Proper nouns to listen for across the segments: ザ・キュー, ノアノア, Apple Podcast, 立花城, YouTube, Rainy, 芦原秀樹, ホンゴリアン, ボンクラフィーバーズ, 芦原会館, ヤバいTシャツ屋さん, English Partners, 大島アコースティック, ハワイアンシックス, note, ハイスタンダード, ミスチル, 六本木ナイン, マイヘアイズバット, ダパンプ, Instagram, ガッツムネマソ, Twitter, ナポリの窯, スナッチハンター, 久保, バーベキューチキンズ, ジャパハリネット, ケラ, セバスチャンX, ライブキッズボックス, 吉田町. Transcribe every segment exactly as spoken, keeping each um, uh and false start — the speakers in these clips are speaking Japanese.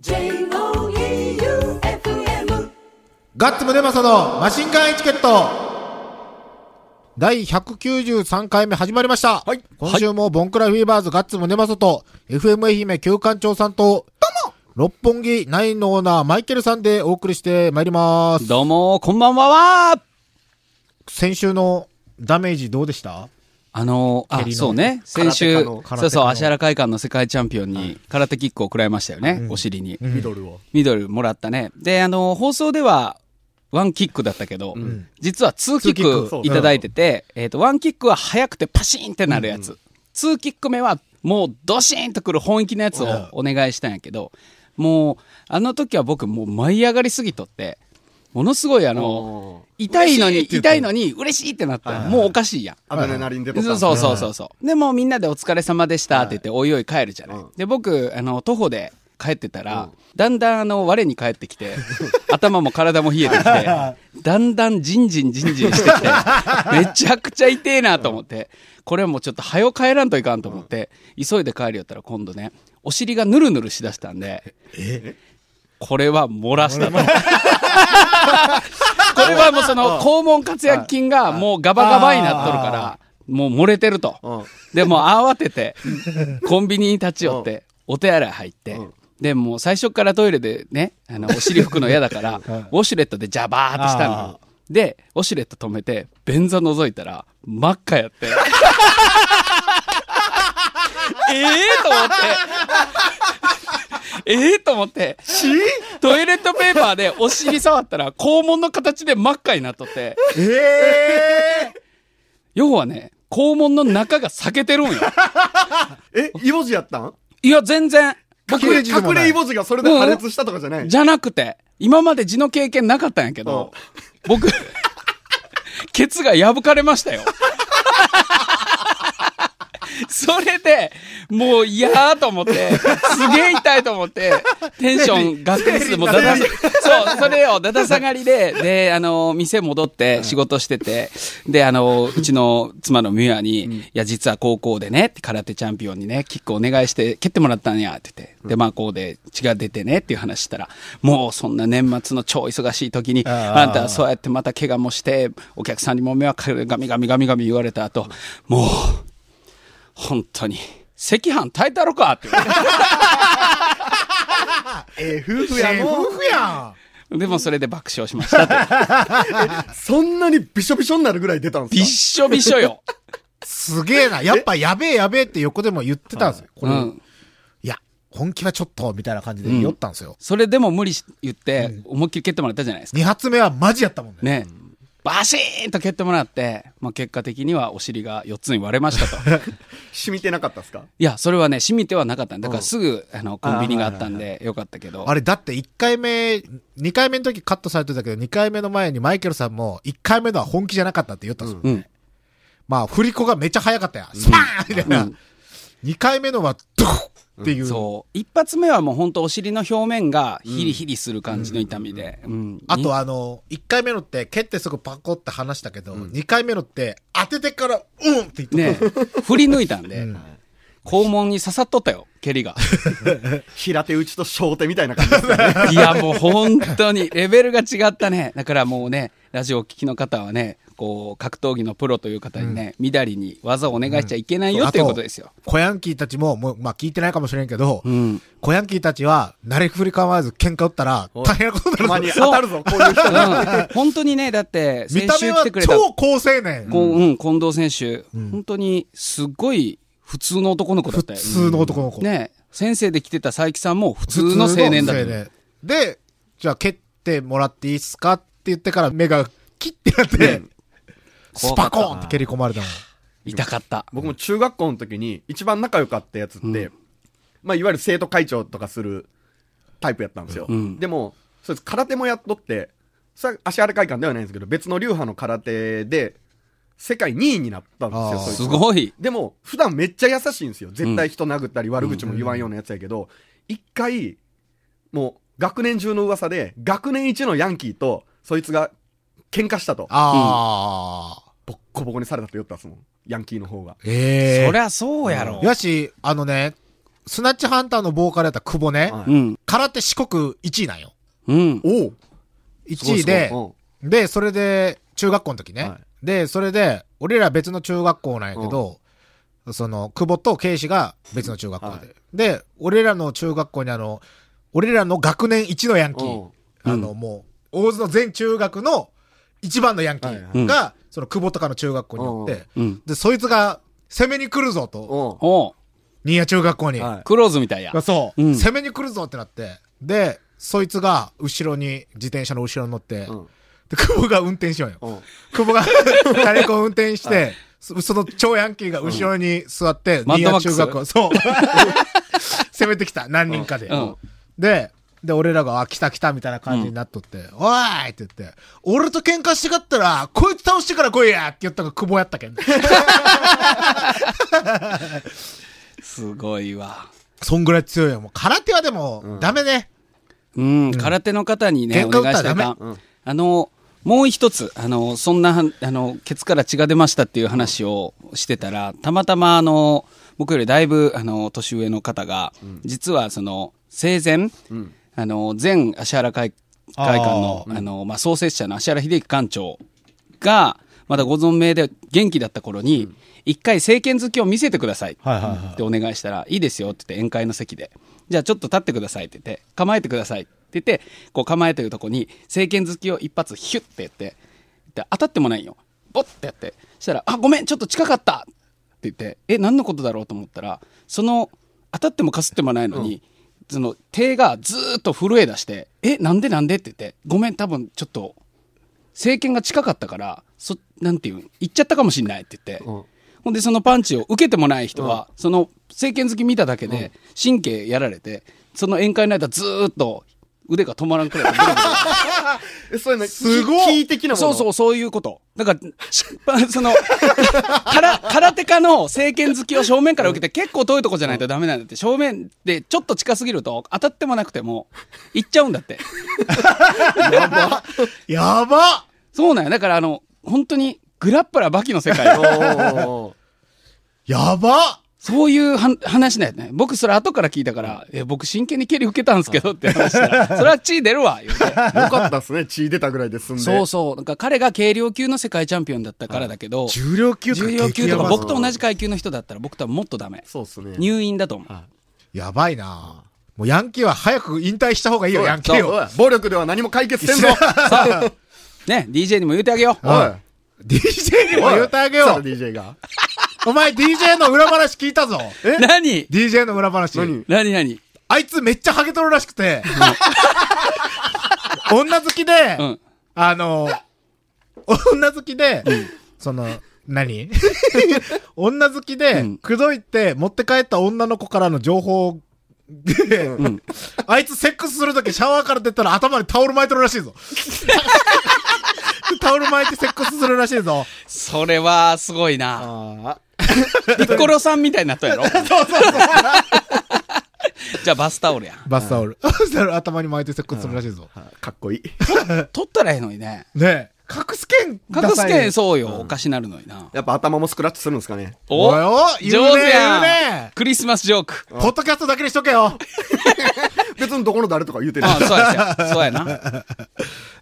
ジェイオーイーユーエフエム ガッツムネマソのマシンガンエチケットだいひゃくきゅうじゅうさんかいめ始まりました、はい、今週もボンクラフィーバーズガッツムネマソと エフエム 愛媛旧館長さんとどうも六本木ナインのオーナーマイケルさんでお送りしてまいります。どうもこんばんは。先週のダメージどうでした？あのー、あのそうね先週そうそう芦原会館の世界チャンピオンに空手キックを食らいましたよね、うん、お尻に、うん、ミドルをミドルもらったね。であのー、放送ではワンキックだったけど、うん、実はツーキックいただいてて、えっとワンキックは速くてパシーンってなるやつ、うん、ツーキック目はもうドシーンとくる本気のやつをお願いしたんやけど、うん、もうあの時は僕もう舞い上がりすぎとってものすごいあの痛いのに痛いのに嬉しいってなったらもうおかしいやん。アドレナリンでとかそうそうそうそうでもうみんなでお疲れ様でしたって言っておいおい帰るじゃない、うん、で僕あの徒歩で帰ってたら、うん、だんだんあの我に返ってきて頭も体も冷えてきてだんだんジンジンジンジンしてきてめちゃくちゃ痛えなと思ってこれはもうちょっと早帰らんといかんと思って、うん、急いで帰るよったら今度ねお尻がぬるぬるしだしたんでえこれは漏らしたとこれはもうその肛門括約筋がもうガバガバになっとるからもう漏れてるとでもう慌ててコンビニに立ち寄ってお手洗い入ってでもう最初からトイレでねあのお尻拭くの嫌だからウォシュレットでジャバーってしたのでウォシュレット止めて便座覗いたら真っ赤やってええと思ってええー、と思ってトイレットペーパーでお尻触ったら肛門の形で真っ赤になっとってえー、要はね肛門の中が裂けてるんよえイボジやったんいや全然隠れ隠れイボジがそれで破裂したとかじゃない、うん、じゃなくて今まで痔の経験なかったんやけど僕ケツが破かれましたよそれでもう嫌ーと思ってすげー痛いと思ってテンションがっくりするもうだだそうそれをだだ下がりでであの店戻って仕事しててであのうちの妻のミュアに、うん、いや実は高校でね空手チャンピオンにねキックお願いして蹴ってもらったんやって言ってでまあこうで血が出てねっていう話したらもうそんな年末の超忙しい時にあんたそうやってまた怪我もしてお客さんにも迷惑かけるガミガミガミガミ言われた後もう本当に赤飯炊いたろかってえ夫婦やもう夫婦やんでもそれで爆笑しましたってそんなにびしょびしょになるぐらい出たんですかびっしょびしょよすげえなやっぱやべえやべえって横でも言ってたんですよこれ、うん、いや本気はちょっとみたいな感じで酔ったんですよ、うん、それでも無理言って思いっきり蹴ってもらったじゃないですかに発目はマジやったもんねね、うんバシーンと蹴ってもらって、まあ、結果的にはお尻がよっつに割れましたと染みてなかったですかいやそれはね染みてはなかったんだからすぐ、うん、あのコンビニがあったんでよかったけど あ,、はいはいはい、あれだっていっかいめにかいめの時カットされてたけどにかいめの前にマイケルさんもいっかいめのは本気じゃなかったって言ったんですよ、うんうん、まあ振り子がめっちゃ早かったやんスパーンみたいな、うん、にかいめのはドッっていう、うん、そう一発目はもう本当お尻の表面がヒリヒリする感じの痛みで、うんうんうん、あとあのいっかいめのって蹴ってすぐパコって離したけど、うん、にかいめのって当ててからうんって言ってね振り抜いたんで、うん、肛門に刺さっとったよ蹴りが平手打ちと小手みたいな感じですねいやもう本当にレベルが違ったねだからもうねラジオを聞きの方はねこう格闘技のプロという方にね、うん、みだりに技をお願いしちゃいけないよ、うん、ということですよ。小ヤンキーたちも、もうまあ、聞いてないかもしれんけど、うん、小ヤンキーたちは慣れふり構わず喧嘩打ったら大変なことになる。たまに当たるぞこういう人、うん、本当にねだって先週来てくれた見た目は超高青年、こう、うん、近藤選手、うん、本当にすごい普通の男の子だったよ。普通の男の子、うん、ね先生で来てた佐伯さんも普通の青年だった。でじゃあ蹴ってもらっていいっすかって言ってから目がキッてなって、ねスパコーンって蹴り込まれたの。痛かった。僕も中学校の時に一番仲良かったやつって、うん、まあいわゆる生徒会長とかするタイプやったんですよ。うん、でもそいつ空手もやっとって、それは足荒会館ではないんですけど別の流派の空手で世界にいになったんですよ。そいつすごい。でも普段めっちゃ優しいんですよ。絶対人殴ったり悪口も言わんようなやつやけど、一、うん、回もう学年中の噂で学年一のヤンキーとそいつが喧嘩したと。ああ。うんボッコボコにされたって言ったんですもんヤンキーの方が。ええー、そりゃそうやろ。やしあのねスナッチハンターのボーカルやった久保ね、はい、空手四国いちいなんよ。うん、おういちいで、うん、で、それで、中学校の時ね、はい。で、それで、俺ら別の中学校なんやけど、うん、その、久保と慶志が別の中学校で、はい。で、俺らの中学校にあの、俺らの学年いちのヤンキー、あの、うん、もう、大津の全中学の一番のヤンキーが、はいはい、その久保とかの中学校におって、うん、で、そいつが攻めに来るぞと。おう新谷中学校に、はい、クローズみたいやそう、うん、攻めに来るぞってなってでそいつが後ろに自転車の後ろに乗って、うん、で久保が運転しようよ、うん、久保がタレコを運転して、はい、そ, その超ヤンキーが後ろに座って、うん、新谷中学校そう攻めてきた何人かで、うん、でで俺らがあ来た来たみたいな感じになっとって、うん、おーいって言って俺と喧嘩してかったらこいつ倒してから来いやって言ったのが久保やったけんすごいわ。そんぐらい強いよ。もう空手はでもダメね。うん、うん、空手の方にね、お願いしたら、うん、あのもう一つあのそんなあのケツから血が出ましたっていう話をしてたら、たまたまあの僕よりだいぶあの年上の方が、うん、実はその生前、うん、あの前芦原会館のあ、うん、あのまあ、創設者の芦原秀樹館長がまだご存命で元気だった頃に、うん、一回政権好きを見せてくださいってお願いしたら、はいはいはい、いいですよって言って宴会の席でじゃあちょっと立ってくださいって言って構えてくださいって言ってこう構えてるとこに政権好きを一発ヒュッてやってで当たってもないよボッてやってしたらあごめんちょっと近かったって言ってえ何のことだろうと思ったらその当たってもかすってもないのに、うん、その手がずーっと震え出してえなんでなんでって言ってごめん多分ちょっと政権が近かったからそなんていう言っちゃったかもしれないって言って、うん、ほんでそのパンチを受けてもない人は、うん、その政権好き見ただけで神経やられて、うん、その宴会の間ずーっと腕が止まらんくらいそういうのすごいキー的なものそうそうそういうことだからそのから空手家の政権好きを正面から受けて結構遠いとこじゃないとダメなんだって正面でちょっと近すぎると当たってもなくても行っちゃうんだってやばやばそうなんやだからあの本当にグラップラーバキの世界やばそういう話だよね僕それ後から聞いたから、うん、え僕真剣に蹴り受けたんですけどって話したらそれは血出るわ言うてよかったっすね血出たぐらいで済んでそうそうなんか彼が軽量級の世界チャンピオンだったからだけど、はい、重量級とか重量級とか僕と同じ階級の人だったら僕とはもっとダメそうっすね入院だと思う、はい、やばいなもうヤンキーは早く引退した方がいいよヤンキーを暴力では何も解決せんぞさね、ディージェー にも言うてあげよう。はい。ディージェー にも言うてあげよう。そう、ディージェー が。お前 ディージェー の裏話聞いたぞ。え？何？ ディージェー の裏話。何？何何？あいつめっちゃハゲとるらしくて。うん、女好きで、うん、あの、女好きで、うん、その、何？女好きで、うん、くどいって持って帰った女の子からの情報をで、うん、あいつセックスするときシャワーから出たら頭にタオル巻いてるらしいぞタオル巻いてセックスするらしいぞそれはすごいなピッコロさんみたいになったやろそうそうそうじゃあバスタオルやバスタオル、うん、頭に巻いてセックスするらしいぞ、うん、かっこいい取ったらええのにねねえ隠す剣隠す剣そうよ、うん、おかしなるのになやっぱ頭もスクラッチするんですかねおお上手やん、ね、クリスマスジョークポッドキャストだけにしとけよ別にどこの誰とか言うてるあそうやそうやな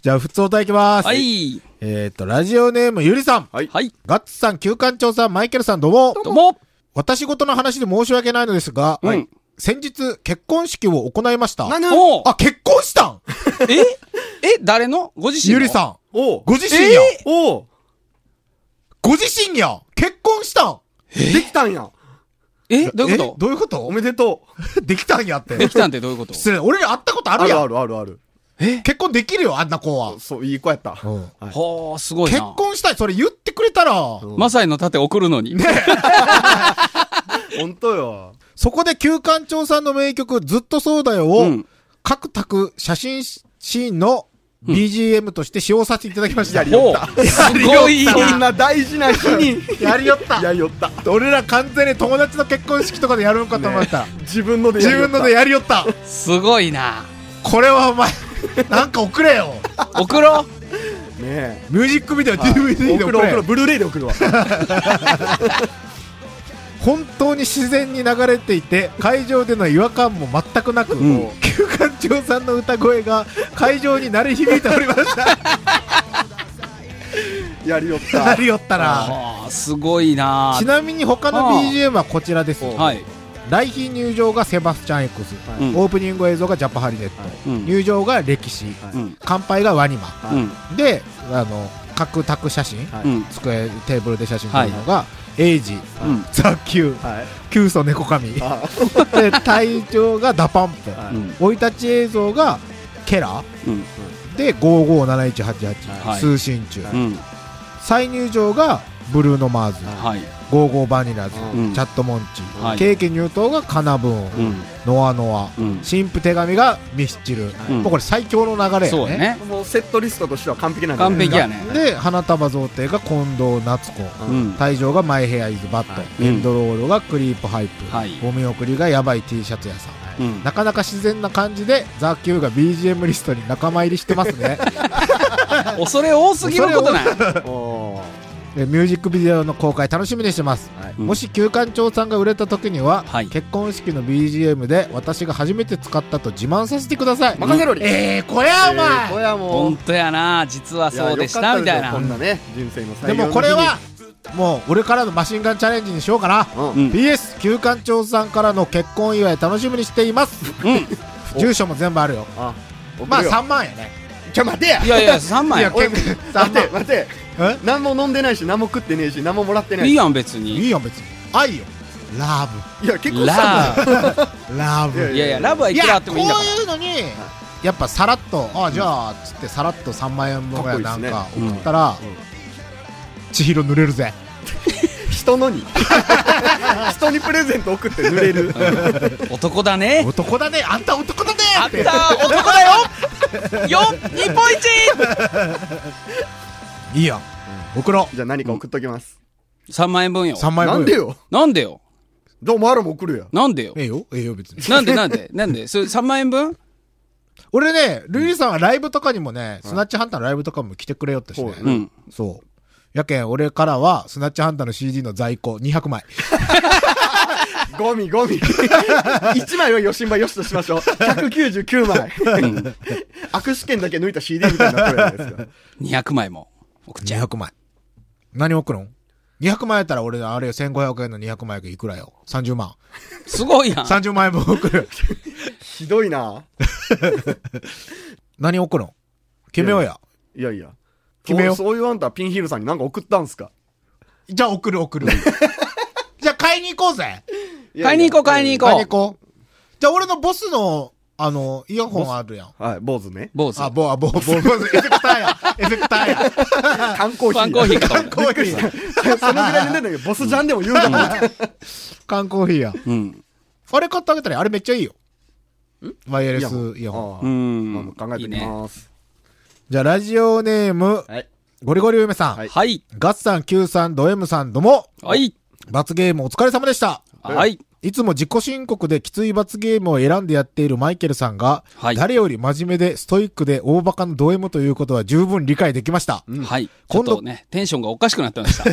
じゃあ普通お題いきますはいえー、っとラジオネームゆりさんはいガッツさん旧館長さんマイケルさんどうもどうも私事の話で申し訳ないのですが、うんはい、先日結婚式を行いましたななあ結婚したんええ誰のご自身のゆりさんおご自身や、えー、おご自身や結婚したん、えー、できたんやえどういうことどういうことおめでとうできたんやってできたんってどういうこと失礼俺ら会ったことあるやんあるあるあるあるえ結婚できるよあんな子はそういい子やった、うんはい、はあすごいな結婚したいそれ言ってくれたら、うん、マサイの盾送るのにねほんとよそこで旧館長さんの名曲ずっとそうだよを、うん、各卓写真シーンのうん、ビージーエム として使用させていただきましたやりよったやりよったこんな大事な日にやりよったやりよった俺ら完全に友達の結婚式とかでやるのかと思った、ね、自分のでやりよった自分のでやりよったすごいなこれはお前なんか送れよ送ろうねえミュージックビデオ ディーブイディー で送れ送ろう送ろうブルーレイで送るわ本当に自然に流れていて会場での違和感も全くなく、うん、旧館長さんの歌声が会場に鳴り響いておりましたやりよったやりよったな、すごいな。ちなみに他の ビージーエム はこちらです。はい、来賓入場がセバスチャン X、はい、オープニング映像がジャパハリネット、はい、入場が歴史、はい、乾杯がワニマ、はい、であの各卓写真、はい、机テーブルで写真撮るのが、はい、エイジ、はい、ザ・キュー、はい、キューソネコカミで隊長がダパンプ、生、はい、い立ち映像がケラ、うん、でごーごーなないちはちはち、はい、通信中、はい、再入場がブルーノマーズ、はい、ゴーゴーバニラズ、うん、チャットモンチ、はい、ケーキ入党がカナブーン、うん、ノアノア、うん、神父手紙がミスチル、はい、もうこれ最強の流れやね。そうね、もうセットリストとしては完璧なんだよね。完璧やね。で花束贈呈が近藤夏子、うん、退場がマイヘアイズバット、はい、エンドロールがクリープハイプ、はい、ゴミ送りがヤバい T シャツ屋さん、はい、うん、なかなか自然な感じでザ・キューが ビージーエム リストに仲間入りしてますね恐れ多すぎることないミュージックビデオの公開楽しみにしてます。はい、もし旧館長さんが売れた時には、はい、結婚式の ビージーエム で私が初めて使ったと自慢させてください。任せろに、うん、えーこやお前、えー、こやもうほんとやな、実はそうでしたみたいな、こんなね人生の最後の日に。でもこれはもう俺からのマシンガンチャレンジにしようかな。うんうん、ピーエス 旧館長さんからの結婚祝い楽しみにしています、うん、住所も全部あるよ。あるまあさんまんやね。ちょ待てや、いやいやさんまんや俺さんまん待て待て、え、何も飲んでないし何も食ってねえし何ももらってない。いいやん別に、いいやん別に、愛よラブ、いや結構ラブラブ、いやいやラブはいくらあってもいいんだから。いやこういうのにやっぱさらっと、ああじゃあつってさらっとさんまんえんぶんぐらいなんか送ったら千尋濡れるぜ人のに人にプレゼント送って濡れる男だね、男だね、あんた男だね、あんた男だよよっ日本一いいや、うん、送ろう。じゃあ何か送っときます。うん、さんまんえんぶんよ。さんまんえんぶんなんでよ、なんでよ、じゃあお前らも送るや。なんでよ、ええよ、ええよ別になんでなんでなんでそれさんまんえんぶん俺ね、ルイさんはライブとかにもね、うん、スナッチハンターのライブとかも来てくれよってしね、うんうん、そうやけん俺からはスナッチハンターの シーディー の在庫にひゃくまいゴミゴミいちまいはよしんばよしとしましょう。ひゃくきゅうじゅうきゅうまい握手券だけ抜いた シーディー みたいなこれですからにひゃくまいも送っちゃう。にひゃくまい何送るん。にひゃくまいやったら俺あれよ、せんごひゃくえんのにひゃくまいいくらよ、さんじゅうまんすごいやん。さんじゅうまんえんぶん送るひどいな何送るん、決めようや。いやいや決めよう。そういうあんたピンヒールさんに何か送ったんすか。じゃあ送る送るじゃあ買いに行こうぜ。いやいや買いに行こう買いに行こう買いに行こう。じゃあ俺のボスのあの、イヤホンあるやん。はい、坊主ね。坊主。あ、坊、あ、坊、坊主。エフェクターや。エフェクターや。缶コーヒー。缶コーヒーか。缶コーヒー。そのぐらいで出んだけど、ボスじゃんでも言うなもん。缶コーヒーや。うん。あれ買ってあげたらあれめっちゃいいよ。んワイヤレスイヤホン。うん。考えてみます。じゃあ、ラジオネーム。はい。ゴリゴリ梅さん。はい。ガッさん、Q さん、ド M さん、どうも。はい。罰ゲームお疲れ様でした。はい。いつも自己申告できつい罰ゲームを選んでやっているマイケルさんが、はい、誰より真面目でストイックで大バカのド M ということは十分理解できました。うん、はい、今度ちょっとねテンションがおかしくなってました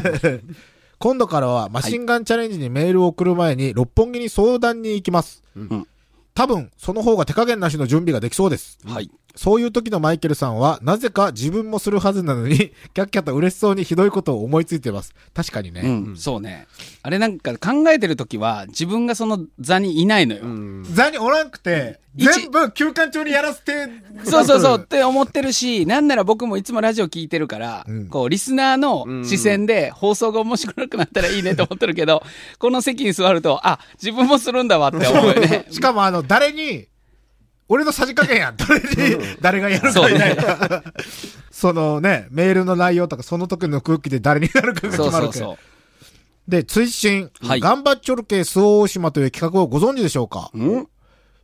今度からはマシンガンチャレンジにメールを送る前に六本木に相談に行きます。うん、多分その方が手加減なしの準備ができそうです。はい、そういう時のマイケルさんはなぜか自分もするはずなのにキャッキャと嬉しそうにひどいことを思いついてます。確かにね、うんうん、そうね、あれなんか考えてる時は自分がその座にいないのよ。うん、座におらんくて全部休館中にやらせてそうそうそうって思ってるし、なんなら僕もいつもラジオ聞いてるから、うん、こうリスナーの視線で放送が面白くなったらいいねと思ってるけどこの席に座るとあ自分もするんだわって思うよねしかもあの誰に俺のさじ加減やん。誰に、うん、誰がやるかいない。そ, う、ね、そのね、メールの内容とか、その時の空気で誰になるかが決まるから。そうそうそう。で、追伸、はい、頑張っちょる系周防大島という企画をご存知でしょうか。ん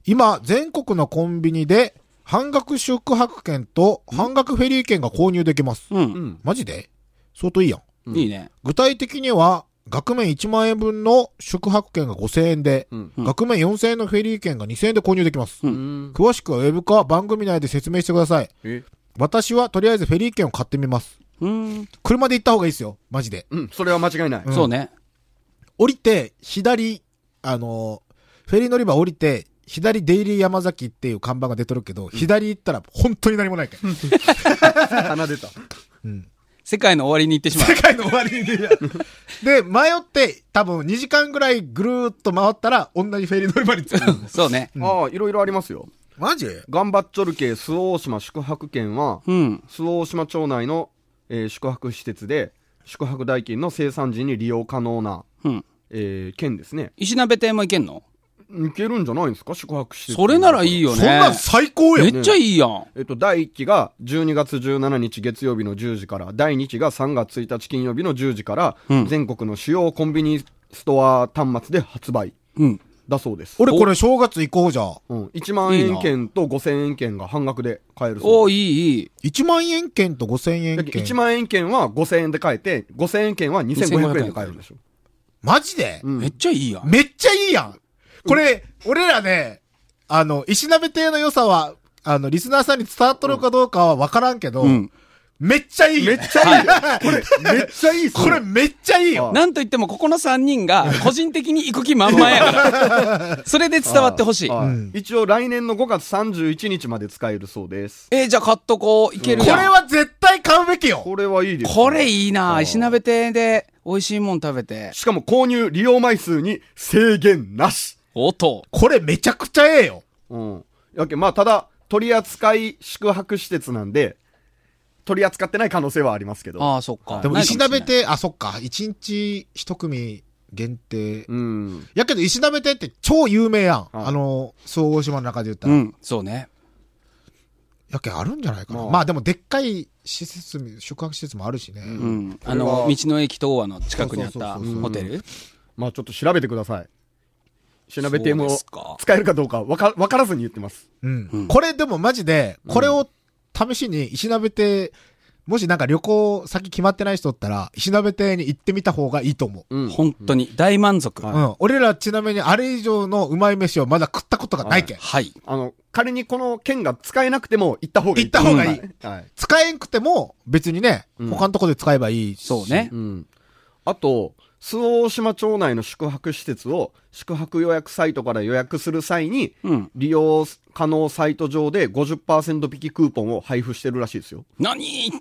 今、全国のコンビニで、半額宿泊券と半額フェリー券が購入できます。うんうん、マジで相当いいやん。うん、いいね。具体的には、額面いちまんえんぶんの宿泊券がごせんえんで、うんうん、額面よんせんえんのフェリー券がにせんえんで購入できます。うん、詳しくはウェブか番組内で説明してください。え私はとりあえずフェリー券を買ってみます。うん車で行った方がいいですよマジで。うんそれは間違いない。うん、そうね降りて、左、あの、フェリー乗り場降りて、左デイリー山崎っていう看板が出てるけど、うん、左行ったら本当に何もないけん。鼻出た。うん。世界の終わりに行ってしまう。世界の終わりに行ってしまう。で、迷って、多分にじかんぐらいぐるーっと回ったら、同じフェリー乗り場に着く。そうね。うん、ああ、いろいろありますよ。マジ？頑張っちょる系、周防大島宿泊券は、うん、周防大島町内の、えー、宿泊施設で、宿泊代金の生産時に利用可能な、うんえー、券ですね。石鍋亭も行けんの？行けるんじゃないんですか、宿泊施設。それならいいよね。そんなん最高やん、ね。めっちゃいいやん。えっと、だいいっきがじゅうにがつじゅうしちにち月曜日のじゅうじから、だいにきがさんがつついたち金曜日のじゅうじから、うん、全国の主要コンビニストア端末で発売。うん。だそうです。俺これ正月行こうじゃん。うん。いちまんえん券とごせんえん券が半額で買えるそうです。おー、いい、いい。いちまんえん券とごせんえん券。いちまんえん券はごせんえんで買えて、ごせんえん券はにせんごひゃくえんで買えるんでしょ。マジで、うん、めっちゃいいやん。めっちゃいいやん。これ、うん、俺らね、あの、石鍋亭の良さは、あの、リスナーさんに伝わっとるかどうかは分からんけど、うん、めっちゃいい。めっちゃいい。これ、めっちゃいい。これ、めっちゃいいよ。なんといっても、ここのさんにんが、個人的に行く気満々やから。それで伝わってほしい、うん。一応、来年のごがつさんじゅういちにちまで使えるそうです。えー、じゃあ、買っとこう。いけるやん。これは絶対買うべきよ。これはいいです、ね。これいいな。石鍋亭で、美味しいもん食べて。しかも、購入、利用枚数に制限なし。おっと。これめちゃくちゃええよ。うん。やけ、まあ、ただ、取扱い宿泊施設なんで、取り扱ってない可能性はありますけど。ああ、そっか。でも石鍋亭、あ、そっか。一日一組限定。うん。やけど石鍋亭って超有名やん。あの、総合島の中で言ったら。うん、そうね。やけあるんじゃないかな。まあでもでっかい施設、宿泊施設もあるしね。うん。あの、道の駅東和の近くにあったホテル。まあちょっと調べてください。石鍋亭も使えるかどうかわか、わからずに言ってます。うん。うん、これでもマジで、これを、うん試しに石鍋亭、もしなんか旅行先決まってない人だったら、石鍋亭に行ってみた方がいいと思う。うん、本当に大満足。はい、うん。俺らちなみにあれ以上のうまい飯をまだ食ったことがないけん。はい。はい、あの、仮にこの券が使えなくても行った方がいい。行った方がいい。うん、はい。使えんくても別にね、うん、他のとこで使えばいいし。そうね。うん。あと、周防大島町内の宿泊施設を宿泊予約サイトから予約する際に、うん、利用可能サイト上で ごじゅっパーセント 引きクーポンを配布してるらしいですよ。何？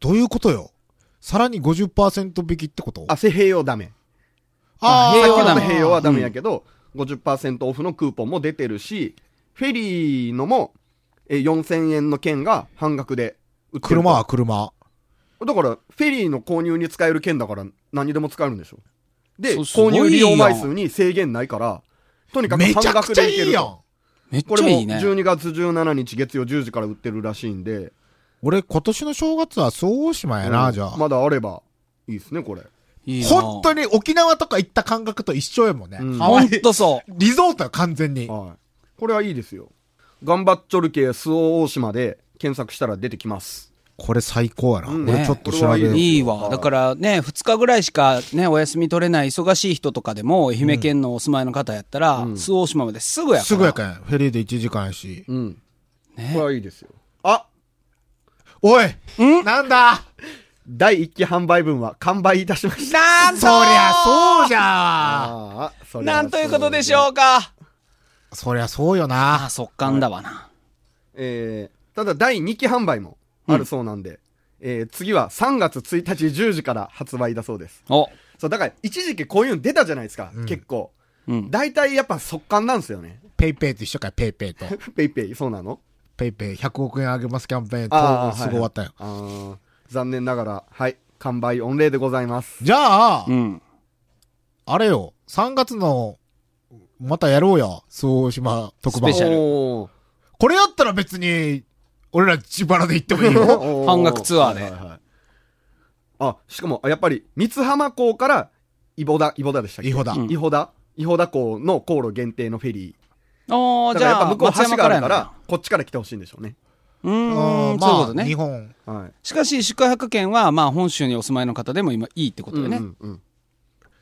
どういうことよ。さらに ごじゅっパーセント 引きってこと？あ、併用ダメ。ああ、先ほどの併用はダメやけど、うん、ごじゅっパーセント オフのクーポンも出てるし、フェリーのもよんせんえんの券が半額で売ってる。車は車。だから、フェリーの購入に使える券だから何でも使えるんでしょ。で、購入利用枚数に制限ないから、とにかく半額でいける。めちゃくちゃいいやん。めっちゃいいね。これもじゅうにがつじゅうしちにち月曜じゅうじから売ってるらしいんで。俺今年の正月は総大島やな、うん、じゃあ。まだあればいいですね、これ。いいな。本当に沖縄とか行った感覚と一緒やもんね。うん、ほんとそう。リゾートは完全に。はい。これはいいですよ。頑張っちょる系周防大島で検索したら出てきます。これ最高やな。うん、俺ちょっと調べる、ね。いいわ。だからね、二日ぐらいしかね、お休み取れない忙しい人とかでも、愛媛県のお住まいの方やったら、周防大島まですぐやから。すぐやけん。フェリーでいちじかんやし。うん。ね。これはいいですよ。あ！おい！ん？なんだ！だいいっき販売分は完売いたしました。なんと！そりゃそうじゃー。あー、そりゃなんということでしょうか。そりゃそうよな。ああ、速乾だわな。はい、えー、ただだいにき販売も。あるそうなんで、うんえー、次はさんがつついたちじゅうじから発売だそうです。お、そうだから一時期こういうの出たじゃないですか。うん、結構、うん、大体やっぱ速乾なんですよね。ペイペイと一緒かいペイペイと。ペイペイそうなの？ペイペイひゃくおくえんあげますキャンペーンとすごい終わったよ。はいはい、あ残念ながらはい完売御礼でございます。じゃあ、うん、あれよさんがつのまたやろうや周防大島特番。スペシャル。これやったら別に。俺ら自腹で行ってもいいよ。半額ツアーで、はいはいはい。あ、しかも、やっぱり、三津浜港から、イボダ、イボダでしたっけ？イホダ。イホダ。イホダ港の航路限定のフェリー。ああ、じゃあ、やっぱ向こう橋があるから、こっちから来てほしいんでしょうね。うーん、そういうことね。日本。はい。しかし、宿泊券は、まあ、本州にお住まいの方でも今、いいってことだよね。うんうんうん。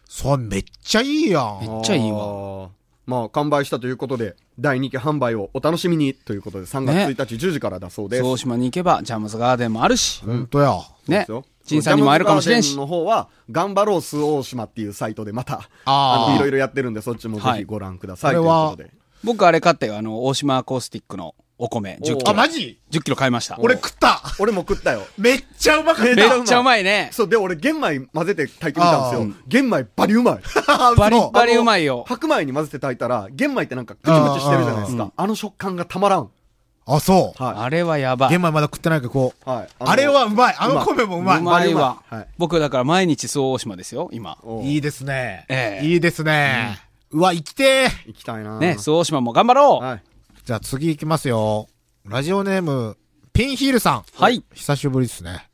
そう、めっちゃいいやん。めっちゃいいわ。まあ、完売したということで、だいにき販売をお楽しみにということで、さんがつついたちじゅうじからだそうです。ね、周防大島に行けば、ジャムズガーデンもあるし。ほんとや。ね。ジンさんにもあるかもしれんし。ジャムズガーデンの方は頑張ろうス大島っていうサイトでまたあのいろいろやってるんで、そっちもぜひご覧ください、はい、ということで。僕あれ買ったよ、あの大島アコースティックのお米じゅっキロ。あ、マジ ?じゅっ キロ買いました。俺食った。俺も食ったよ。めっちゃうまかった。めっちゃうまいね。そう、で、俺玄米混ぜて炊いてみたんですよ。うん、玄米バリうまい。バリバリうまいよ。白米に混ぜて炊いたら、玄米ってなんかプチプチしてるじゃないですか。あ, あ,、うん、あの食感がたまらん。あ、そう、はい。あれはやばい。玄米まだ食ってないけど、こう、はい。あれはうまい。あの米もうまい。うまいわ。はい、僕だから毎日周防大島ですよ、今。いいですね。ええ、いいですね。うん、うわ、生きてー。行きたいな。ね、周防大島も頑張ろう。はい。じゃあ次行きますよ。ラジオネーム、ピンヒールさん。はい。久しぶりですね。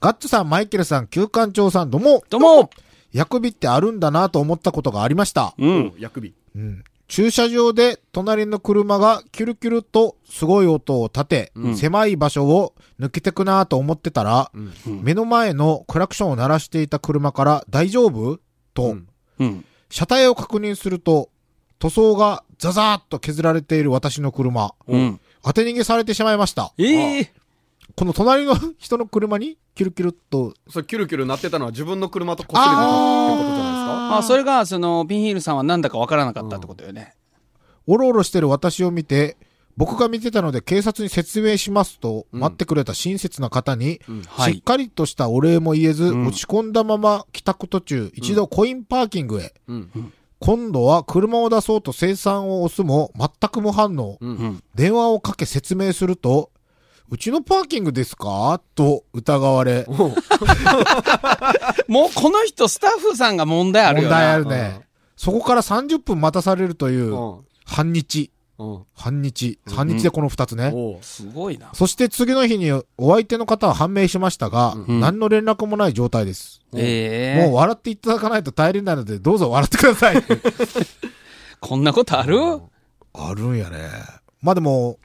ガッツさん、マイケルさん、旧館長さん、どうも。どうも。薬味ってあるんだなと思ったことがありました。うん。薬味。うん。駐車場で隣の車がキュルキュルとすごい音を立て、うん、狭い場所を抜けてくなと思ってたら、うんうん、目の前のクラクションを鳴らしていた車から大丈夫と、うんうん、車体を確認すると、塗装がザザーッと削られている私の車、うん、当て逃げされてしまいました。えー、ああ、この隣の人の車にキュルキュルっと、そうキュルキュル鳴ってたのは自分の車とこすれてたってことじゃないですか。ああ、それがそのピンヒールさんはなんだかわからなかったってことよね、うん。おろおろしてる私を見て、僕が見てたので警察に説明しますと、うん、待ってくれた親切な方に、うん、はい、しっかりとしたお礼も言えず、うん、落ち込んだまま帰宅途中、一度コインパーキングへ。うんうん、今度は車を出そうと生産を押すも全く無反応、うんうん、電話をかけ説明すると、うちのパーキングですかと疑われもうこの人スタッフさんが問題あるよね。問題あるね、うん、そこからさんじゅっぷん待たされるという、うん、半日、うん、半日半日でこのふたつね、うん、すごいな。そして次の日にお相手の方は判明しましたが、うん、何の連絡もない状態です。えー、もう笑っていただかないと耐えれないので、どうぞ笑ってください。こんなことある、うん、あるんやね。まあでも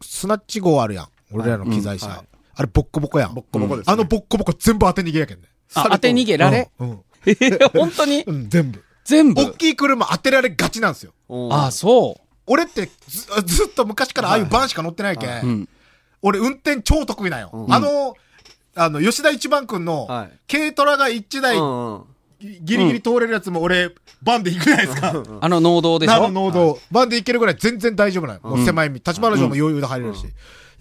スナッチ号あるやん、俺らの機材車、はい、うん、あれボッコボコやん。ボッコボコです、ね、あのボッコボコ全部当て逃げやけんね。あ、当て逃げられ、うんうん、えー、本当に、うん、全部全部大きい車当てられがちなんですよ。ああ、そう。俺って ず, ずっと昔からああいうバンしか乗ってないけん、はいはい、うん、俺運転超得意なんよ、うん、あのあの、吉田一番くんの、軽トラが一台、ギリギリ通れるやつも俺、バンで行くじゃないですか。あの農道でしょ、あの農道、はい。バンで行けるぐらい全然大丈夫なの。うん、狭い道。立花城も余裕で入れるし。うん、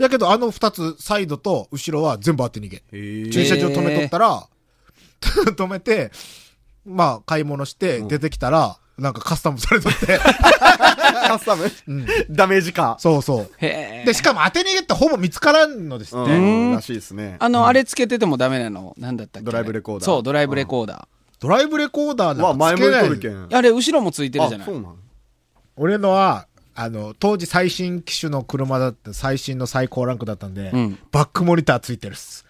やけど、あの二つ、サイドと後ろは全部当て逃げ。駐車場止めとったら、止めて、まあ、買い物して、出てきたら、なんかカスタムされとって。カスタム、うん、ダメージか。そうそう。へー。で、しかも当て逃げってほぼ見つからんのですって。うん。らしいですね。あの、うん、あれつけててもダメなの。なんだったっけ、ドライブレコーダー。そう、ドライブレコーダー。ドライブレコーダーなんかつけない。前も取るけん。あれ、後ろもついてるじゃない。あ、そうなん。俺のは、あの、当時最新機種の車だった、最新の最高ランクだったんで、うん、バックモニターついてるっす。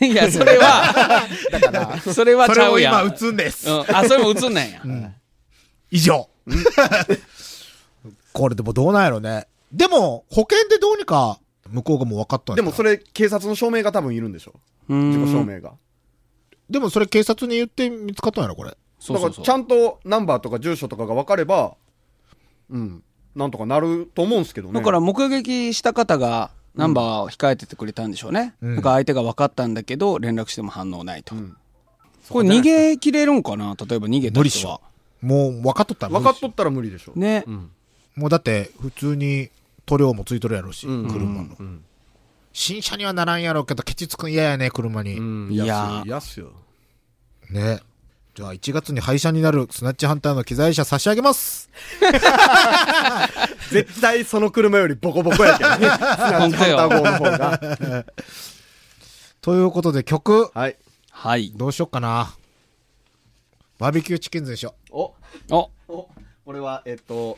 いや、それは、だから、それはちゃうやん。それを今映んです、うん。あ、それも映んないやん。うん、以上。これでもどうなんやろね。でも、保険でどうにか、向こうがもう分かったんや。でもそれ、警察の証明が多分いるんでしょ。自己証明が。でもそれ警察に言って見つかったんやろ、これ。そうそうそう。だからちゃんとナンバーとか住所とかが分かれば、うん、なんとかなると思うんすけどね。だから目撃した方が、ナンバーを控えててくれたんでしょうね。うん、なんか相手が分かったんだけど、連絡しても反応ないと。うん、これ逃げ切れるんかな、例えば逃げた人は。もう分かっとったら無理。分かっとったら無理でしょ。ね。うん、もうだって普通に塗料もついとるやろうし、うん、車の、うん、新車にはならんやろうけどケチつくん嫌やね、車に、うん、いやいやっすよね。じゃあいちがつに廃車になるスナッチハンターの機材車差し上げます絶対その車よりボコボコやけどねスナッチハンター号の方がということで曲、はい、はい、どうしよっかな。バーベキューチキンズでしょ。おおお、俺はえっと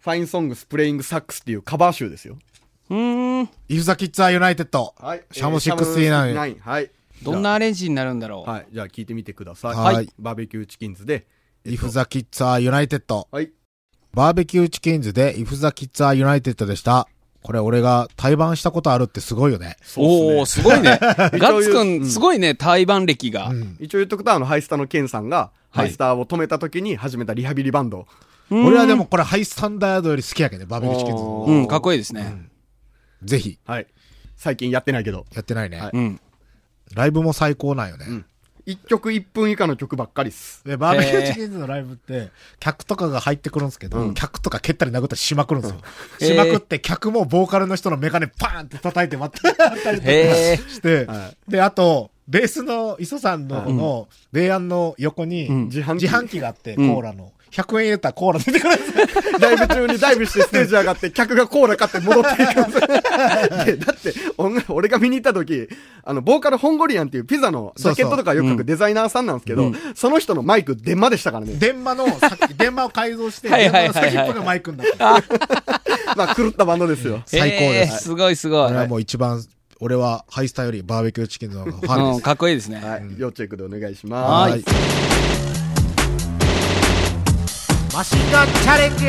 ファインソングスプレイングサックスっていうカバー集ですよ。うーん。イフザキッズアユナイテッド。はい。シャムろくじゅうきゅう。はい。どんなアレンジになるんだろう。はい。じゃあ聞いてみてください。はい。バーベキューチキンズで、えっと、イフザキッズアユナイテッド。はい。バーベキューチキンズでイフザキッズアユナイテッドでした。これ俺が対バンしたことあるってすごいよね。そうですね。おー、すごいね。ガッツくん、すごいね、対バン歴が。うん、一応言っとくと、あの、ハイスタのケンさんが、ハイスターを止めた時に始めたリハビリバンド。俺はでもこれハイスタンダードより好きやけどね、バーベキューチキンズ。うん、かっこいいですね。うん、ぜひ。はい。最近やってないけど。やってないね。はい、うん。ライブも最高なんよね。うん、いっきょくいっぷん以下の曲ばっかりっす。で、バーベキューチキンズのライブって、客とかが入ってくるんですけど、うん、客とか蹴ったり殴ったりしまくるんですよ。うん、しまくって、客もボーカルの人のメガネパーンって叩いて待ってたりとかして、はい、で、あと、ベースの磯さんの、の、レイアンの横に、うん、自販機があって、コーラの。うん、ひゃくえん入れたらコーラ出てくるんですよ。ライブ中にダイブしてステージ上がって、客がコーラ買って戻っていくんです。だって、俺が見に行った時、あの、ボーカルホンゴリアンっていうピザのジャケットとかよく書くデザイナーさんなんですけど、そうそう、うん、その人のマイク、電話でしたからね。電話の、電話を改造して、電話の先っぽがマイクになった。まあ、狂ったバンドですよ。最高です。すごいすごい。これはもう一番、俺はハイスタよりバーベキューチキンのファンです。かっこいいですね。はい。要チェックでお願いします。マシンガンチャレンジ。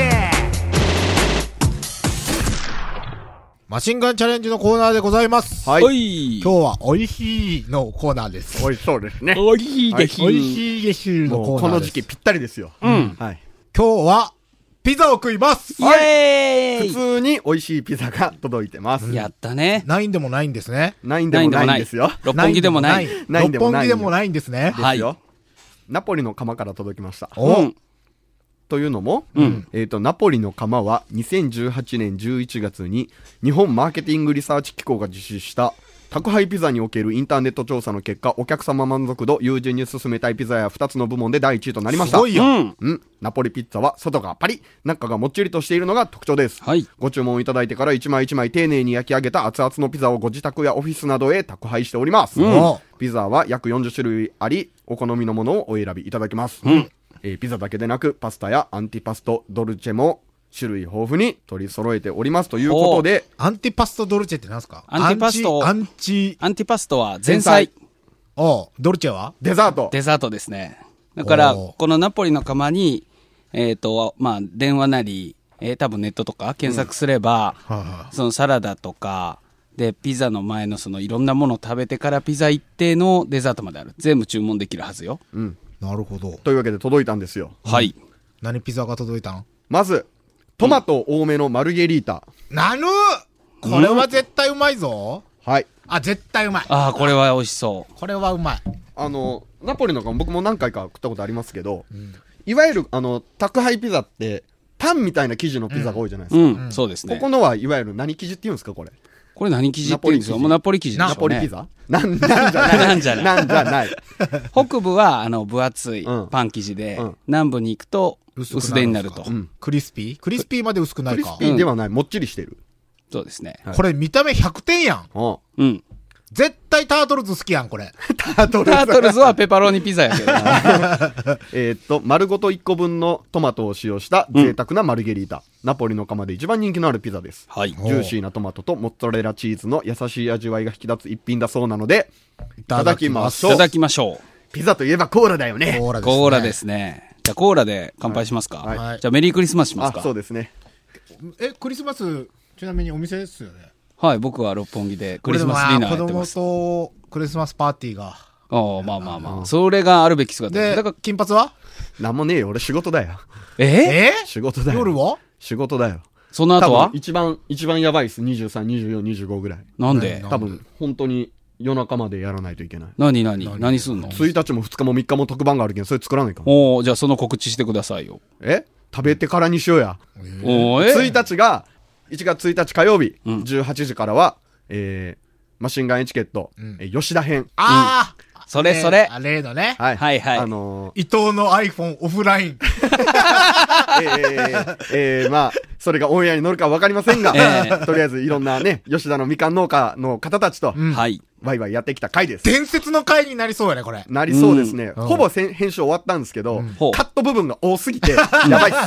マシンガンチャレンジのコーナーでございます。はい。今日はおいしいのコーナーです。おいしそうですね。おいしいです。おいしいですのコーナーです。この時期ぴったりですよ。うん。はい。今日はピザを食います。イエーイ。普通においしいピザが届いてます。やったね。ないんでもないんですね。ないんでもないんですよ。六本木でもない。六本木でもないんですね。はい。ナポリの窯から届きました。お。というのも、うん、えっと、ナポリの窯はにせんじゅうはちねんじゅういちがつに日本マーケティングリサーチ機構が実施した宅配ピザにおけるインターネット調査の結果、お客様満足度、友人に勧めたいピザやふたつの部門でだいいちいとなりました。すごいよ。うん。うん。ナポリピッツァは外がパリ、中がもっちりとしているのが特徴です。はい。ご注文いただいてから一枚一枚丁寧に焼き上げた熱々のピザをご自宅やオフィスなどへ宅配しております。うん。ピザは約よんじゅっしゅるいあり、お好みのものをお選びいただきます。うん。えー、ピザだけでなくパスタやアンティパストドルチェも種類豊富に取り揃えておりますということで。アンティパストドルチェって何すか？アンティパストアンチアンティパストは前菜。おドルチェはデザート。デザートですね。だからこのナポリの窯にえっとまあ電話なり、えー、多分ネットとか検索すれば、うん、ははそのサラダとかでピザの前のそのいろんなものを食べてからピザ一定のデザートまである。全部注文できるはずよ。うん、なるほど。というわけで届いたんですよ。はい。何ピザが届いたん？まず、トマト多めのマルゲリータ。なぬ！これは絶対うまいぞ。はい。あ、絶対うまい。ああ、これは美味しそう。これはうまい。あの、ナポリのか僕も何回か食ったことありますけど、うん、いわゆる、あの、宅配ピザって、パンみたいな生地のピザが多いじゃないですか。うん、うん、そうですね。ここのはいわゆる何生地って言うんですか、これ。これ何生地って言うんですよ。もうナポリ生地でしょうね。ナポリピザ？なんじゃない。なんじゃない。なんじゃない。北部は、あの、分厚いパン生地で、南部に行くと、薄手になると。クリスピー？クリスピーまで薄くないか。クリスピーではない。もっちりしてる。そうですね。これ見た目ひゃくてんやん。うん。絶対タートルズ好きやん、これ。タートルズ。タートルズはペパロニピザやけどな。えっと、丸ごといっこぶんのトマトを使用した贅沢なマルゲリータ。ナポリの窯で一番人気のあるピザです。はい。ジューシーなトマトとモッツァレラチーズの優しい味わいが引き立つ一品だそうなので、いただきましょう。いただきましょう。ピザといえばコーラだよね。コーラですね。コーラですね。じゃあコーラで乾杯しますか。はい。じゃあメリークリスマスしますか。あ、そうですね。え、クリスマス、ちなみにお店ですよね。はい、僕は六本木でクリスマスディナーやってます。子供とクリスマスパーティーが。ああ、まあまあまあ。それがあるべき姿で。だから金髪は？なんもねえよ、俺仕事だよ。え？仕事だよ。夜は？仕事だよ。その後は？一番、一番やばいっす。にじゅうさん、にじゅうよん、にじゅうごぐらい。なんで？多分、本当に夜中までやらないといけない。何何？何すんの？ついたちもふつかもみっかも特番があるけど、それ作らないかも。おお、じゃあその告知してくださいよ。え？食べてからにしようや。おー、え？ついたちが、いちがつついたち火曜日、じゅうはちじからは、えー、マシンガンエチケット、吉田編。ああ！それそれ。例のね。はいはい。あの、伊藤の iPhone オフライン。ええ、まあ、それがオンエアに乗るかわかりませんが、とりあえずいろんなね、吉田のみかん農家の方たちと、はい。ワイワイやってきた回です。伝説の回になりそうやね、これ。なりそうですね。ほぼ編集終わったんですけど、カット部分が多すぎて、やばいで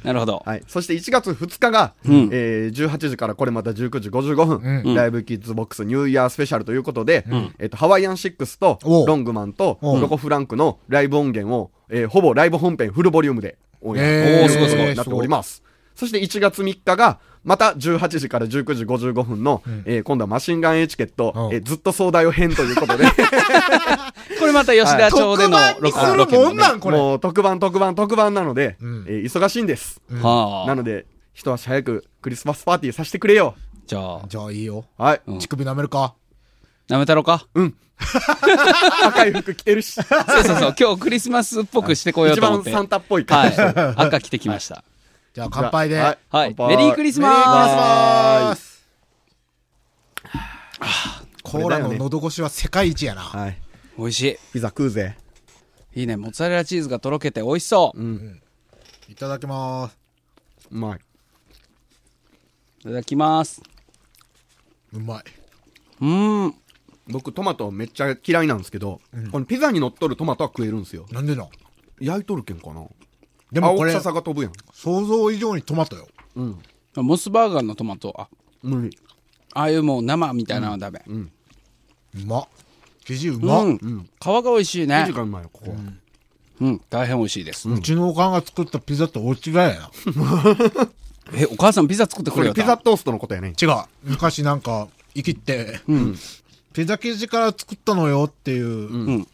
す。なるほど。はい。そしていちがつふつかが、え、じゅうはちじからこれまたじゅうくじごじゅうごふん、ライブキッズボックスニューイヤースペシャルということで、えっと、ハワイアンシックスと、ロングマンと、ロコフランクのライブ音源を、え、ほぼライブ本編フルボリュームで、おー、すごいすごい。なっております。そしていちがつみっかが、またじゅうはちじからじゅうくじごじゅうごふんの、うん、えー、今度はマシンガンエチケット、うん、えー、ずっと壮大を編ということで。これまた吉田町でのロケのロケ、ね。もう特番特番特番なので、うん、えー、忙しいんです。うん、なので、一足早くクリスマスパーティーさせてくれよ。じゃあ。じゃあいいよ。はい。うん、乳首舐めるか。なめ太郎か。うん。赤い服着てるし。そうそうそう。今日クリスマスっぽくしてこようと思って。一番サンタっぽい感じ。はい。赤着てきました。じゃあ乾杯で。はい。はい、メリークリスマス。メリークリスマス。ああ、コーラの喉越しは世界一やな。はい。美味しい。ピザ食うぜ。いいね。モッツァレラチーズがとろけて美味しそう。うん。いただきまーす。うまい。いただきます。うまい。うーん。僕トマトめっちゃ嫌いなんですけど、うん、このピザに乗っとるトマトは食えるんですよ。なんでな。焼いとるけんかな。でもこれ青臭さが飛ぶやん。想像以上にトマトよ。うん。モスバーガーのトマトあ無理。ああいうもう生みたいなのはダメ。うん。うん、うまっ。生地うまっ、うんうん。皮が美味しいね。生地がうまいよここは。うんうん、大変美味しいです、うん、うちのおかんが作ったピザと大違いやなえ、お母さんピザ作ってくれよったこれピザトーストのことやねん。違う、昔なんか生きて、うん、ピザ生地から作ったのよっていう、うん、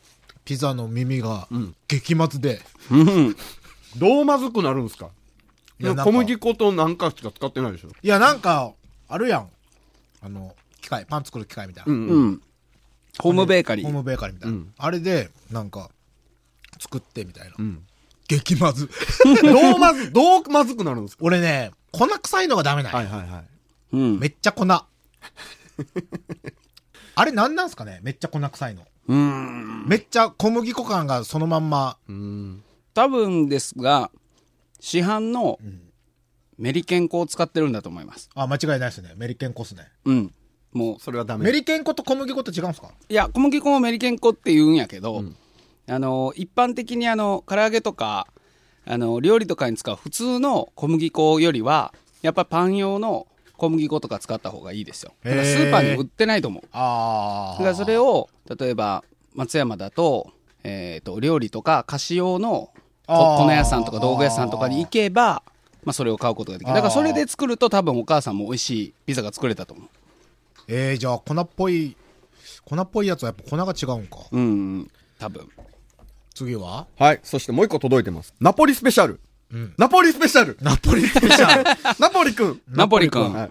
ピザの耳が激まずで、うん、どうまずくなるんすか。いや小麦粉となんかしか使ってないでしょ。いやなんかあるやん、あの機械、パン作る機械みたいな、うんうん、ホームベーカリー、ホームベーカリーみたいな、うん、あれでなんか作ってみたいな、うん、激まずどうまずどうまずくなるんですか。俺ね粉臭いのがダメなんや、はいはいはい、うん、めっちゃ粉あれなんなんすかね、めっちゃ粉臭いの。うーん、めっちゃ小麦粉感がそのまんま。うーん、多分ですが市販のメリケン粉を使ってるんだと思います。あ、間違いないですね、メリケン粉っすね。うん、もうそれはダメ。メリケン粉と小麦粉って違うんすか。いや小麦粉もメリケン粉って言うんやけど、うん、あの一般的にあの唐揚げとかあの料理とかに使う普通の小麦粉よりはやっぱパン用の小麦粉とか使った方がいいですよ。だからスーパーに売ってないと思う。あ、だからそれを例えば松山だと、えーと料理とか菓子用の粉屋さんとか道具屋さんとかに行けば、まあ、それを買うことができる。だからそれで作ると多分お母さんも美味しいピザが作れたと思う。えー、じゃあ粉っぽい粉っぽいやつはやっぱ粉が違うんか。うん、うん、多分。次ははい、そしてもう一個届いてます。ナポリスペシャル、うん、ナポリスペシャルナポリスペシャルナポリくんナポリくん、はい、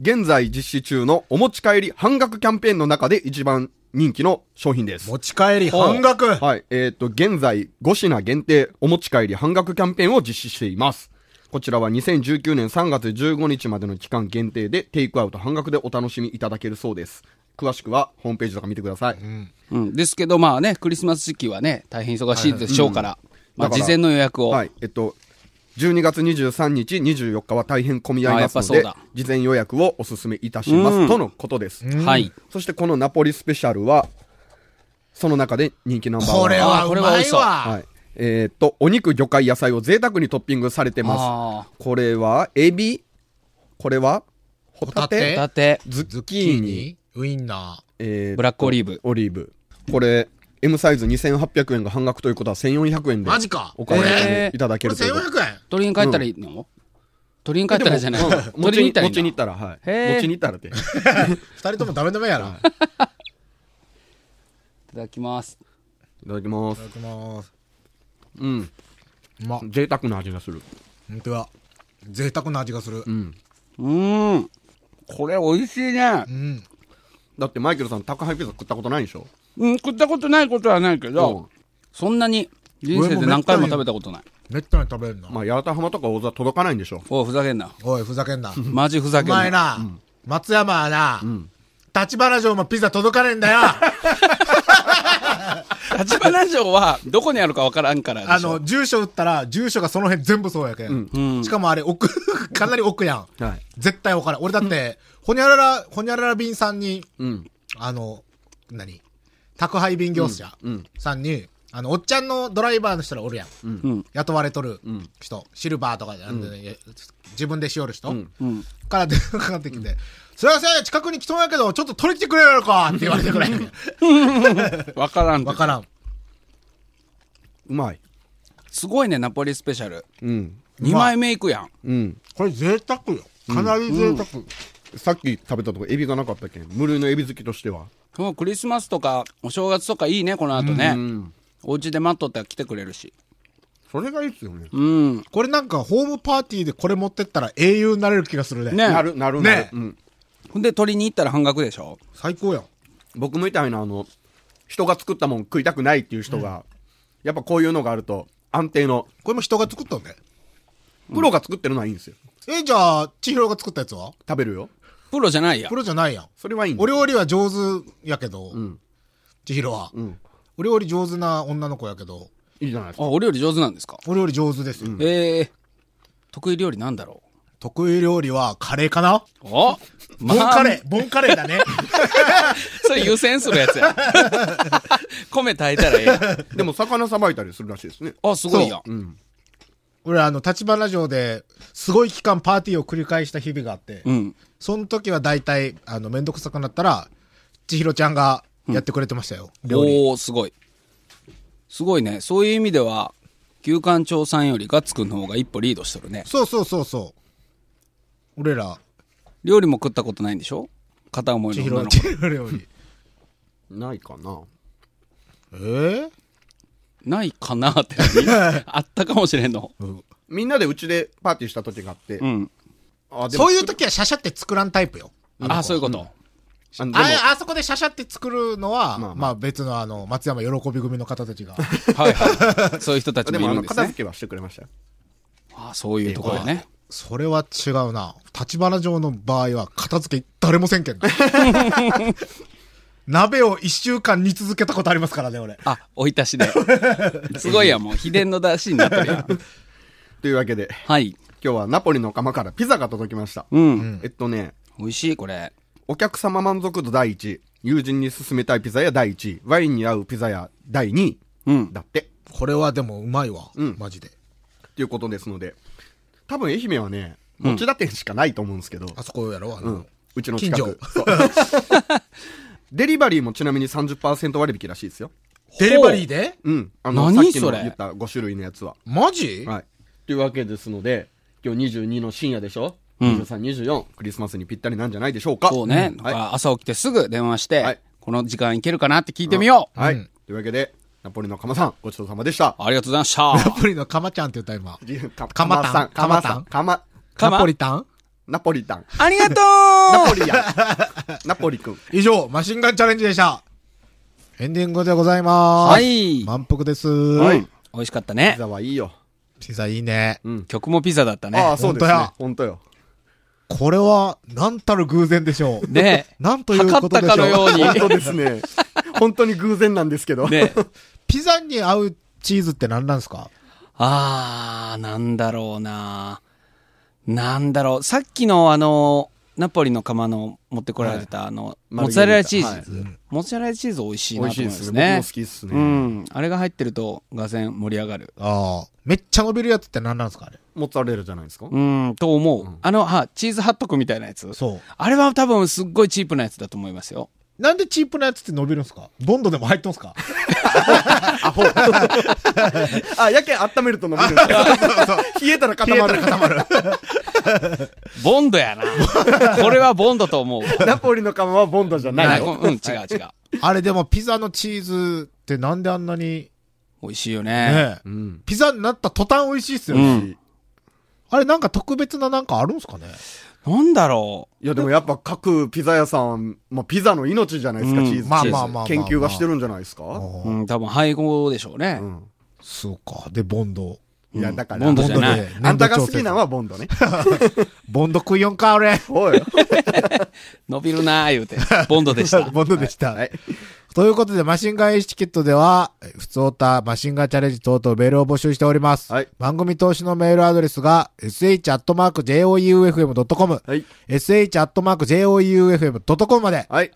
現在実施中のお持ち帰り半額キャンペーンの中で一番人気の商品です。持ち帰り半額、はい、えーと現在ご品限定お持ち帰り半額キャンペーンを実施しています。こちらはにせんじゅうきゅうねんさんがつじゅうごにちまでの期間限定でテイクアウト半額でお楽しみいただけるそうです。詳しくはホームページとか見てください、うんうん、ですけどまあねクリスマス時期はね大変忙しいでしょうから、はい、うん、まあ、事前の予約を、はい、えっと、じゅうにがつにじゅうさんにちにじゅうよっかは大変混み合いますので事前予約をお勧めいたします、うん、とのことです、うん、はい。そしてこのナポリスペシャルはその中で人気ナンバーワン。これはうまいわ、はい、えー、っとお肉魚介野菜を贅沢にトッピングされてます。これはエビ、これはホタテ、ホタテ、ズッキーニ、ウインナー、えー、ブラックオリーブ、オリーブ。これ M サイズにせんはっぴゃくえんが半額ということはせんよんひゃくえんでマジかお買い上げいただけるということ。これせんよんひゃくえん取りに帰ったらいいの、うん、取りに帰ったらじゃない取りに行ったらいいの持ちに行ったら、はい、持ちに行ったらってふたりともダメダメやな。いただきます、いただきます、いただきます。うん、まっ、贅沢な味がする。ほんとだ、贅沢な味がする。うんうーん、これ美味しいね。うん、だってマイケルさん宅配ピザ食ったことないでしょ。うん、食ったことないことはないけど、うん、そんなに人生で何回も食べたことない。めったに食べるな。まあ八幡浜とか大沢届かないんでしょ。おいふざけんな、おいふざけんなマジふざけんなお前な、うん、松山はな、うん、立花城もピザ届かねえんだよ立花城はどこにあるか分からんからでしょ。あの住所打ったら住所がその辺全部そうやけん、うん、しかもあれ奥かなり奥やん、はい、絶対分からん。俺だって、うん、ほにゃららほにゃらら便さんに、うん、あの何宅配便業者さんに、うんうん、あのおっちゃんのドライバーの人らおるやん、うん、雇われとる人、うん、シルバーとかで、うん、自分でしおる人、うん、から電話かかってきて、うん、すいません近くに来とんやけどちょっと取り来てくれるかって言われてくれわからんわからん。うまい、すごいねナポリスペシャル、うん、にまいめいくやん、うん、これ贅沢よ、かなり贅沢、うんうん、さっき食べたとこエビがなかったけん無類のエビ好きとしてはもうクリスマスとかお正月とかいいね。この後ね、うん、お家で待っとったら来てくれるしそれがいいっすよね、うん、これなんかホームパーティーでこれ持ってったら英雄になれる気がするね。ね、なるなるなる、ね、うん、で取りに行ったら半額でしょ。最高やん。僕みたいなあの人が作ったもん食いたくないっていう人が、うん、やっぱこういうのがあると安定の。これも人が作ったんでプロが作ってるのはいいんですよ、うん、えじゃあ千尋が作ったやつは食べるよ。プロじゃないや。プロじゃないやん。それはいいんだ。お料理は上手やけど、うん、千尋は、うん、お料理上手な女の子やけどいいじゃないですか。あ、お料理上手なんですか。お料理上手ですよ、うん、えー、得意料理なんだろう。得意料理はカレーかな。お、まあ、ボンカレー、ボンカレーだね。それ湯煎するやつや。米炊いたらええやん。でも魚さばいたりするらしいですね。あ、すごいやん。うん、俺あの立花城ですごい期間パーティーを繰り返した日々があって、うん、その時は大体あのめんどくさくなったら千尋ちゃんがやってくれてましたよ。うん、料理。おー、すごい。すごいね。そういう意味では旧館長さんよりガッツくんの方が一歩リードしてるね。そうそうそうそう。俺ら料理も食ったことないんでしょ。片思いの女の子。千尋料理ないかな。えー、ないかなってあったかもしれんの、うん、みんなでうちでパーティーした時があって、うん、あでもそういう時はシャシャって作らんタイプよ。ああそういうこと、うん、あ, あ, あそこでシャシャって作るのは、まあまあまあ、別 の, あの松山喜び組の方たちがはい、はい、そういう人たちもいるんですね。でもあの片付けはしてくれましたよ。ああそういうところだね。それは違うな。立花城の場合は片付け誰もせんけん鍋をいっしゅうかん煮続けたことありますからね俺。あ、おいたしで、ね、すごいやもう秘伝の出汁になってるやん。というわけで、はい、今日はナポリの釜からピザが届きました、うん、えっとね美味しい。これお客様満足度だいいちい、友人に勧めたいピザ屋だいいちい、ワインに合うピザ屋だいにい、うん、だって。これはでもうまいわ、うん、マジでということですので、多分愛媛はね、持田店しかないと思うんですけど、うん、あそこやろ、あの、うん、うちの近く。そうデリバリーもちなみに さんじゅっパーセント 割引らしいですよ。デリバリーで？うん。あの、さっきの言ったごしゅるいのやつは。マジ？はい。というわけですので、今日にじゅうにの深夜でしょ？うん、にじゅうさん、にじゅうよん、クリスマスにぴったりなんじゃないでしょうか。そうね。うん、はい、朝起きてすぐ電話して、はい、この時間いけるかなって聞いてみよう。うん、はい、うん。というわけで、ナポリのカマさん、ごちそうさまでした。ありがとうございました。ナポリのカマちゃんって言った今。カマさん、カマさん、カマ、ナポリタン？ナポリタン。ありがとうナポリや。ナポリくん。以上、マシンガンチャレンジでした。エンディングでございまーす。はい。満腹ですー。はい。美味しかったね。ピザはいいよ。ピザいいね。うん。曲もピザだったね。ああ、そうですね。ほんとよ。これは、なんたる偶然でしょう。ねえ。なんということでしょう。測ったかのように。ほんとですね。ほんとに偶然なんですけど。ねピザに合うチーズって何なんですか？あー、なんだろうなー。なんだろう。さっきのあの、ナポリの釜の持ってこられてた、はい、あの、モッツァレラチーズ、はいうん。モッツァレラチーズ美味しいなと思いますね。美味しいですね。僕も好きっすね。うん。あれが入ってると、がぜん盛り上がる。あー。めっちゃ伸びるやつって何なんですかあれ？モッツァレラじゃないですか？うん、と思う。うん、あの、は、チーズハットクみたいなやつ。そう。あれは多分すっごいチープなやつだと思いますよ。なんでチープなやつって伸びるんすか？ボンドでも入っとんすか？アホ。あ、やけん温めると伸びるんすか？冷えたら固まる。固まる。ボンドやな。これはボンドと思う。ナポリの釜はボンドじゃないよ。うん、違う違う。あれでもピザのチーズってなんであんなに美味しいよね。ね、うん、ピザになった途端美味しいっすよね、うん。あれなんか特別ななんかあるんすかね？なんだろう。いやでもやっぱ各ピザ屋さん、まあ、ピザの命じゃないですか、うん、チーズ、まあまあまあまあまあ、研究はしてるんじゃないですか、うん、多分配合でしょうね、うん、そうか。でボンド、いやだからボンドじゃない。あんたが好きなのはボンドね。ボンド食いよんか俺おい伸びるなー言うてボンドでしたボンドでした、はいはい、ということでマシンガンエチケットではふつおたマシンガンチャレンジ等々メールを募集しております、はい、番組投資のメールアドレスが エスエイチ アットマーク ジェイオーユーエフエム ドットコム、はい、エスエイチ アットマーク ジェイオーユーエフエム ドットコム まで、はい、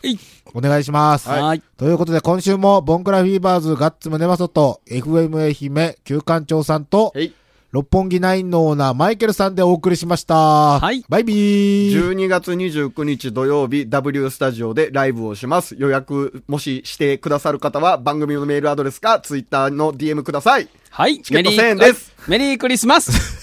お願いします、はい、ということで今週もボンクラフィーバーズガッツムネマソと エフエム 愛媛旧館長さんと、はい、六本木ナインのオーナーマイケルさんでお送りしました、はい、バイビー。じゅうにがつにじゅうくにち土曜日 W スタジオでライブをします。予約もししてくださる方は番組のメールアドレスかツイッターの ディーエム ください。はい、チケットせんえんです。メリークリスマス